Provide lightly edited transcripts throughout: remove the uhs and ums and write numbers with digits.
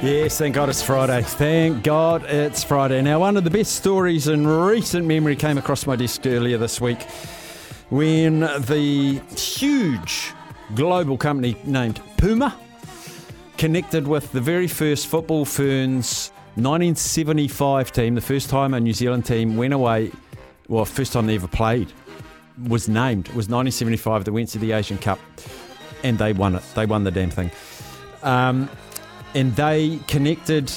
Yes, thank God it's Friday. Thank God it's Friday. Now, one of the best stories in recent memory came across my desk earlier this week when the huge global company named Puma connected with the very first Football Ferns 1975 team. The first time a New Zealand team went away, well, first time they ever played, was named. It was 1975. They went to the Asian Cup and they won it. They won the damn thing. And they connected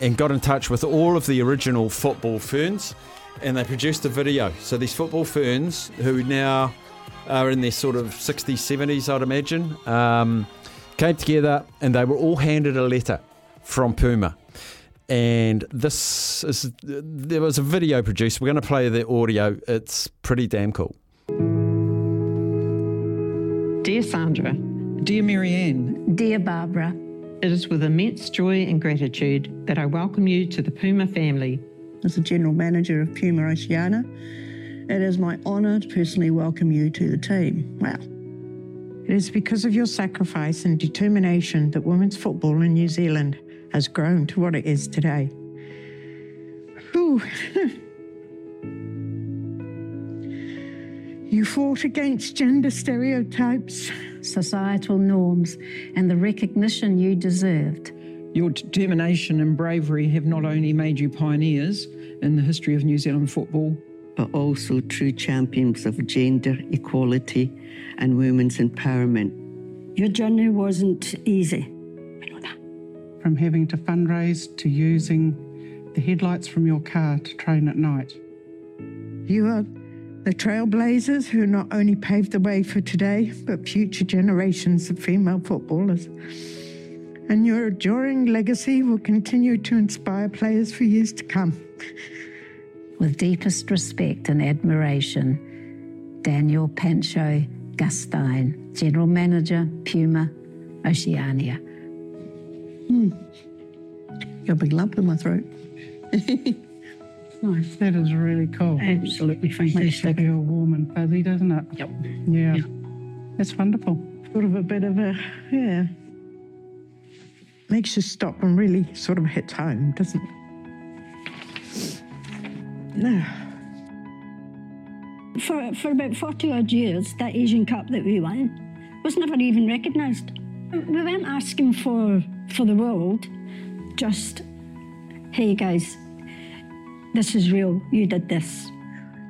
and got in touch with all of the original Football Ferns, and they produced a video. So these Football Ferns, who now are in their sort of 60s, 70s, I'd imagine, came together and they were all handed a letter from Puma. And there was a video produced. We're going to play the audio. It's pretty damn cool. Dear Sandra. Dear Marianne. Dear Barbara. It is with immense joy and gratitude that I welcome you to the Puma family. As the General Manager of Puma Oceania, it is my honour to personally welcome you to the team. Wow. It is because of your sacrifice and determination that women's football in New Zealand has grown to what it is today. You fought against gender stereotypes, societal norms, and the recognition you deserved. Your determination and bravery have not only made you pioneers in the history of New Zealand football, but also true champions of gender equality and women's empowerment. Your journey wasn't easy. I know that. From having to fundraise to using the headlights from your car to train at night. You are the trailblazers who not only paved the way for today, but future generations of female footballers. And your enduring legacy will continue to inspire players for years to come. With deepest respect and admiration, Daniel Pencho Gastine, General Manager, Puma, Oceania. Got a big lump in my throat. Nice. That is really cool. Absolutely fantastic. Makes you feel warm and fuzzy, doesn't it? Yep. Yeah. Yep. That's wonderful. Sort of a bit of a, yeah. Makes you stop and really sort of hit home, doesn't it? No. For about 40 odd years, that Asian Cup that we won was never even recognised. We weren't asking for the world, just, hey guys, this is real, you did this.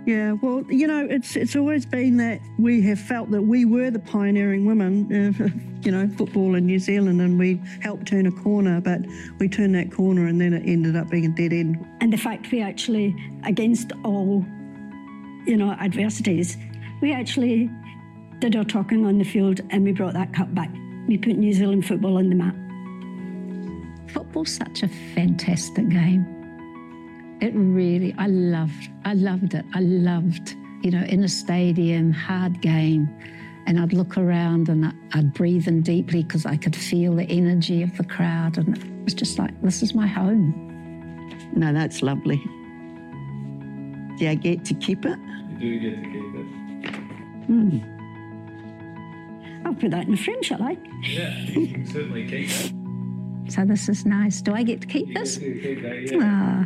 Yeah, well, you know, it's always been that we have felt that we were the pioneering women of, you know, football in New Zealand, and we helped turn a corner, but we turned that corner and then it ended up being a dead end. And the fact we actually, against all, you know, adversities, we actually did our talking on the field and we brought that cup back. We put New Zealand football on the map. Football's such a fantastic game. It really, I loved it. I loved, you know, in a stadium, hard game. And I'd look around and I'd breathe in deeply because I could feel the energy of the crowd. And it was just like, this is my home. No, that's lovely. Do I get to keep it? You do get to keep it. I'll put that in the frame, shall I? Yeah, you can certainly keep it. So this is nice. Do I get to keep this? You get to keep that, yeah.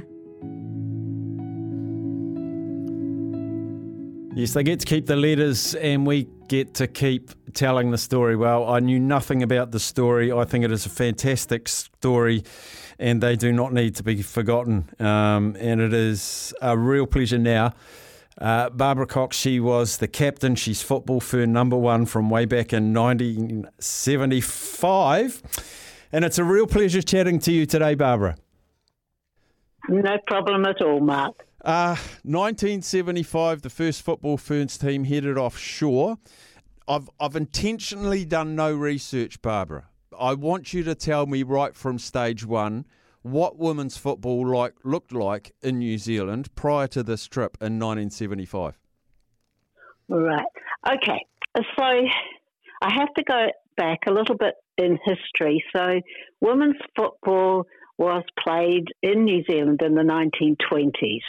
Yes, they get to keep the letters and we get to keep telling the story. Well, I knew nothing about the story. I think it is a fantastic story and they do not need to be forgotten. And it is a real pleasure now. Barbara Cox, she was the captain. She's Football Fern number one from way back in 1975. And it's a real pleasure chatting to you today, Barbara. No problem at all, Mark. 1975, the first Football Ferns team headed offshore. I've intentionally done no research, Barbara. I want you to tell me right from stage one what women's football looked like in New Zealand prior to this trip in 1975. Right. Okay. So I have to go back a little bit in history. So women's football was played in New Zealand in the 1920s.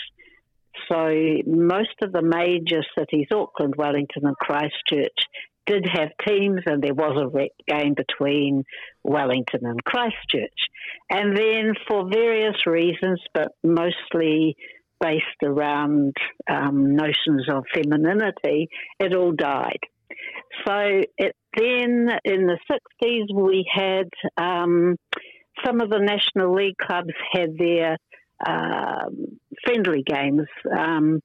So most of the major cities, Auckland, Wellington and Christchurch, did have teams, and there was a rec game between Wellington and Christchurch. And then for various reasons, but mostly based around notions of femininity, it all died. So then in the 60s, we had some of the National League clubs had their friendly games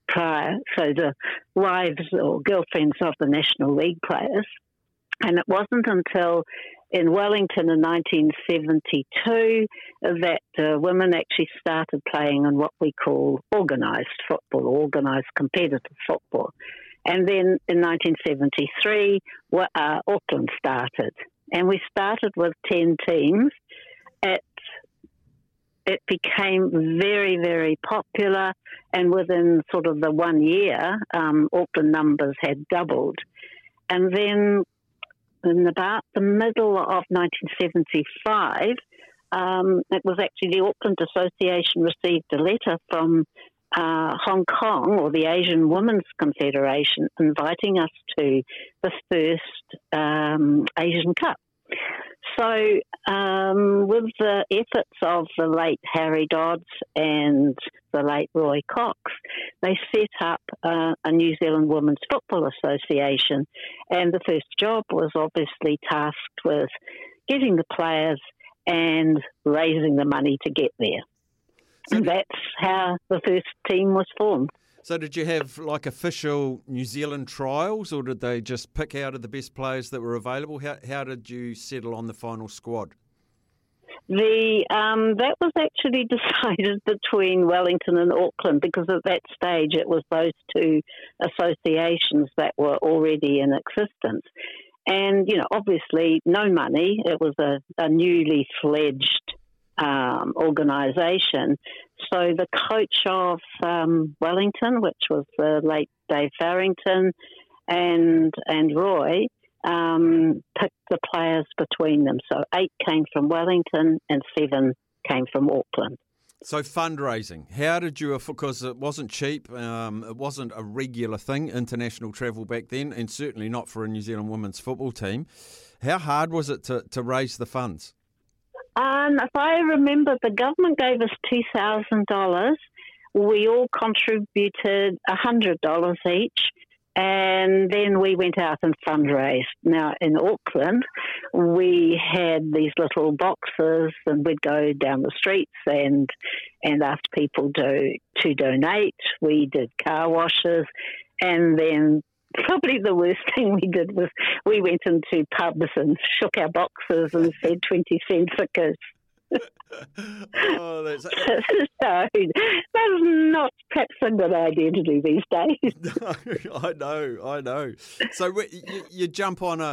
prior, so the wives or girlfriends of the National League players. And it wasn't until in Wellington in 1972 that women actually started playing in what we call organised football, organised competitive football. And then in 1973, Auckland started. And we started with 10 teams. It became very, very popular, and within sort of the 1 year, Auckland numbers had doubled. And then in about the middle of 1975, it was actually the Auckland Association received a letter from Hong Kong, or the Asian Women's Confederation, inviting us to the first Asian Cup. So with the efforts of the late Harry Dodds and the late Roy Cox, they set up a New Zealand Women's Football Association, and the first job was obviously tasked with getting the players and raising the money to get there. So and that's how the first team was formed. So did you have like official New Zealand trials, or did they just pick out of the best players that were available? How did you settle on the final squad? That was actually decided between Wellington and Auckland, because at that stage it was those two associations that were already in existence. And, you know, obviously no money. It was a newly fledged organisation. So the coach of Wellington, which was the late Dave Farrington, and Roy, picked the players between them. So 8 came from Wellington and 7 came from Auckland. So fundraising, how did you, because it wasn't cheap, it wasn't a regular thing, international travel back then, and certainly not for a New Zealand women's football team. How hard was it to raise the funds? If I remember, the government gave us $2,000. We all contributed $100 each, and then we went out and fundraised. Now, in Auckland, we had these little boxes, and we'd go down the streets and ask people to donate. We did car washes, and then probably the worst thing we did was we went into pubs and shook our boxes and said 20 cents for kids. So that's not perhaps a good idea to do these days. No, I know. So you jump on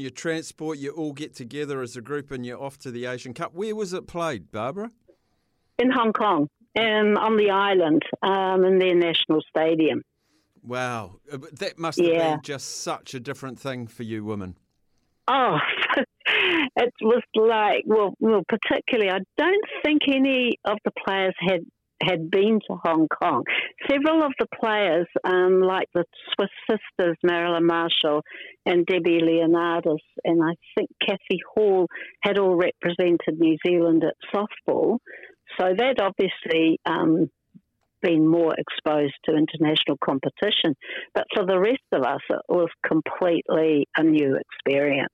your transport. You all get together as a group, and you're off to the Asian Cup. Where was it played, Barbara? In Hong Kong, on the island, in their national stadium. Wow, that must have been just such a different thing for you women. Oh, it was like, well, particularly, I don't think any of the players had been to Hong Kong. Several of the players, like the Swiss sisters, Marilyn Marshall and Debbie Leonardis, and I think Kathy Hall, had all represented New Zealand at softball. So that obviously been more exposed to international competition. But for the rest of us, it was completely a new experience.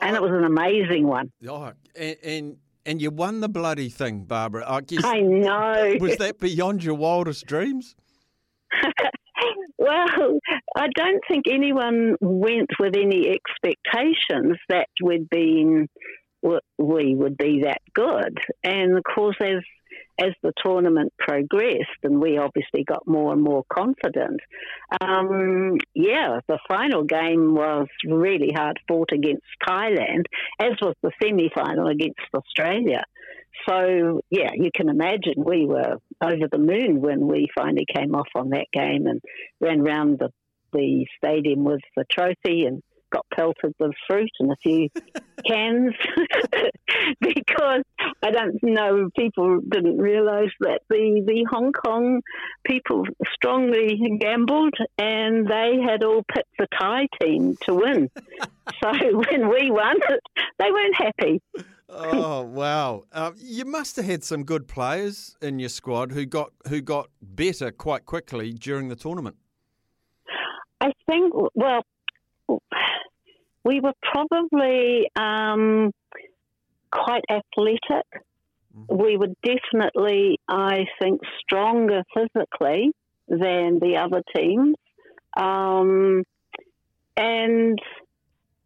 And it was an amazing one. Oh, and you won the bloody thing, Barbara. I guess. I know. Was that beyond your wildest dreams? Well, I don't think anyone went with any expectations that we would be that good. And of course, as the tournament progressed, and we obviously got more and more confident, the final game was really hard fought against Thailand, as was the semi-final against Australia. So, yeah, you can imagine we were over the moon when we finally came off on that game and ran round the stadium with the trophy and got pelted with fruit and a few cans because I don't know, people didn't realise that the Hong Kong people strongly gambled, and they had all picked the Thai team to win. So when we won, they weren't happy. Oh, wow. You must have had some good players in your squad who got better quite quickly during the tournament. I think, well, we were probably quite athletic. Mm-hmm. We were definitely, I think, stronger physically than the other teams. And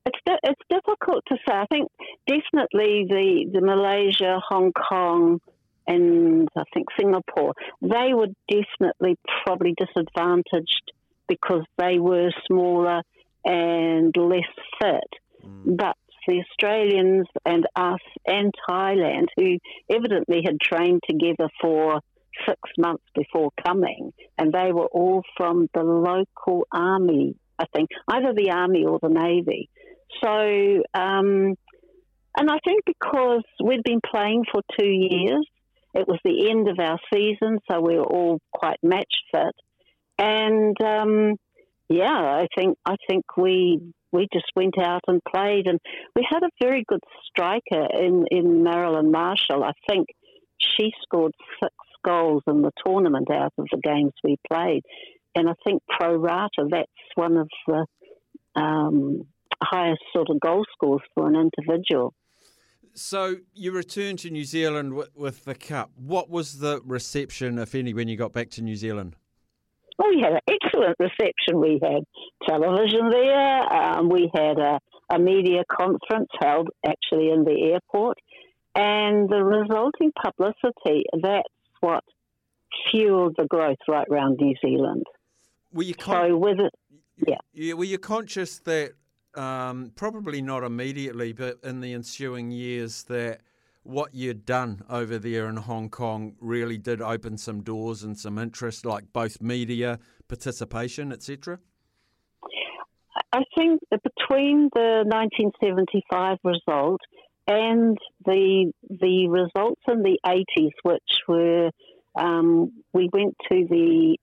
it's difficult to say. I think definitely the Malaysia, Hong Kong, and I think Singapore, they were definitely probably disadvantaged because they were smaller and less fit. Mm. But the Australians and us and Thailand, who evidently had trained together for 6 months before coming, and they were all from the local army, I think, either the army or the navy. So, and I think because we'd been playing for 2 years, it was the end of our season, so we were all quite match fit. And, I think we just went out and played, and we had a very good striker in Marilyn Marshall. I think she scored 6 goals in the tournament out of the games we played. And I think pro rata, that's one of the highest sort of goal scores for an individual. So you returned to New Zealand with the Cup. What was the reception, if any, when you got back to New Zealand? Well, we had an excellent reception. We had television there. We had a media conference held actually in the airport. And the resulting publicity, that's what fueled the growth right around New Zealand. Were you were you conscious that, probably not immediately, but in the ensuing years, that what you'd done over there in Hong Kong really did open some doors and some interest, like both media participation, etc.? I think between the 1975 result and the results in the 80s, which were we went to the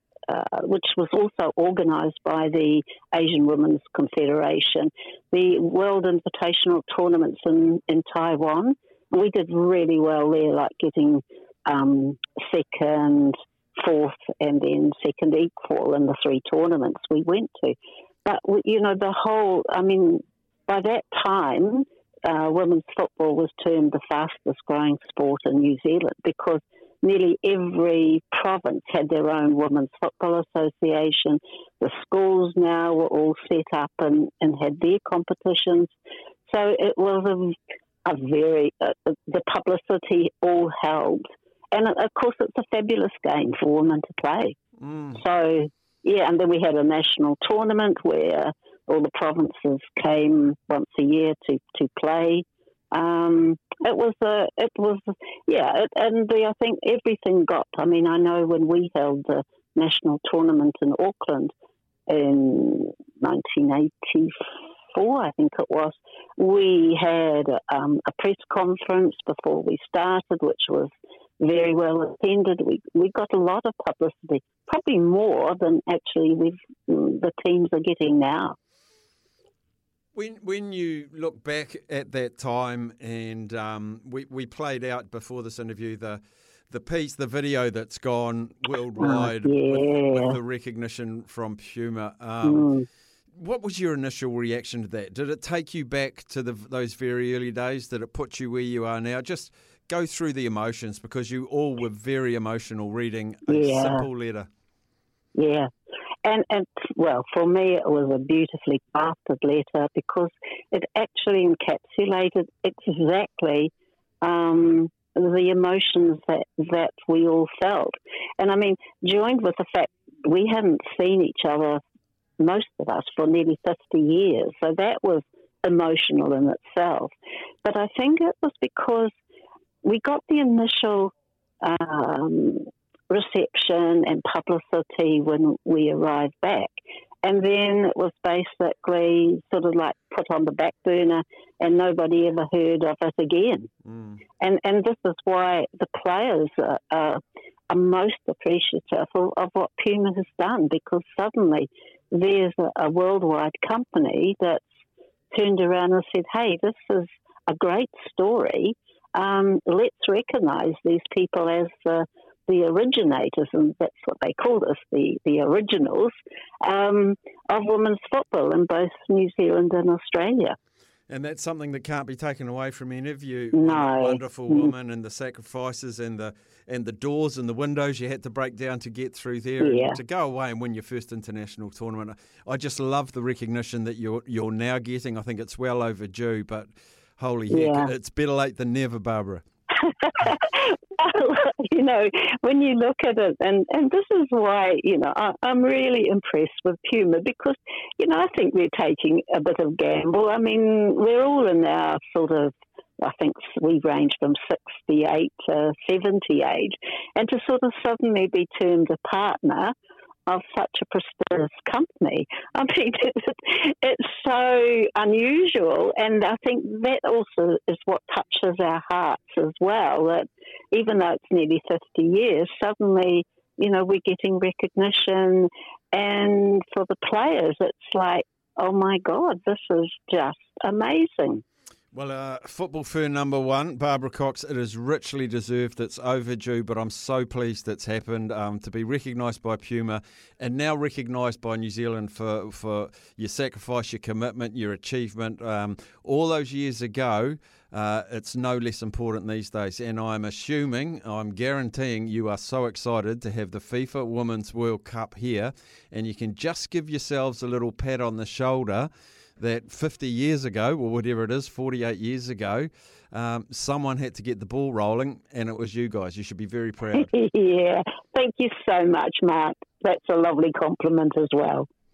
which was also organised by the Asian Women's Confederation, the World Invitational Tournaments in Taiwan. We did really well there, like getting second, fourth, and then second equal in the 3 tournaments we went to. But, you know, by that time, women's football was termed the fastest growing sport in New Zealand because nearly every province had their own women's football association. The schools now were all set up and had their competitions. So it was a very the publicity all helped. And of course, it's a fabulous game for women to play. Mm. So, yeah, and then we had a national tournament where all the provinces came once a year to play. I think everything got, I know when we held the national tournament in Auckland in 1984, I think it was, we had a press conference before we started, which was very well attended. We got a lot of publicity, probably more than actually the teams are getting now. When you look back at that time, and we played out before this interview the piece, the video that's gone worldwide with the recognition from Puma. What was your initial reaction to that? Did it take you back to those very early days? Did it put you where you are now? Just go through the emotions, because you all were very emotional reading a simple letter. Yeah. And well, for me, it was a beautifully crafted letter because it actually encapsulated exactly the emotions that we all felt. And joined with the fact we hadn't seen each other, most of us, for nearly 50 years. So that was emotional in itself. But I think it was because we got the initial reception and publicity when we arrived back. And then it was basically sort of like put on the back burner, and nobody ever heard of it again. Mm. And this is why the players are most appreciative of what Puma has done, because suddenly there's a worldwide company that's turned around and said, hey, this is a great story. Let's recognise these people as the originators, and that's what they called us, the originals, of women's football in both New Zealand and Australia. And that's something that can't be taken away from any of you. No. Wonderful woman, and the sacrifices and the doors and the windows you had to break down to get through there. Yeah. And to go away and win your first international tournament. I just love the recognition that you're now getting. I think it's well overdue, but holy heck, it's better late than never, Barbara. You know, when you look at it, and this is why, you know, I'm really impressed with Puma, because, you know, I think we're taking a bit of gamble. I mean, we're all in our sort of, I think we range from 68 to 78, and to sort of suddenly be termed a partner of such a prestigious company. I mean, it's so unusual, and I think that also is what touches our hearts as well, that even though it's nearly 50 years, suddenly, you know, we're getting recognition, and for the players, it's like, oh my God, this is just amazing. Well, football fern number one, Barbara Cox, it is richly deserved. It's overdue, but I'm so pleased it's happened, to be recognised by Puma and now recognised by New Zealand for your sacrifice, your commitment, your achievement. All those years ago, it's no less important these days. And I'm guaranteeing you are so excited to have the FIFA Women's World Cup here, and you can just give yourselves a little pat on the shoulder that 50 years ago, or whatever it is, 48 years ago, someone had to get the ball rolling, and it was you guys. You should be very proud. Yeah. Thank you so much, Mark. That's a lovely compliment as well.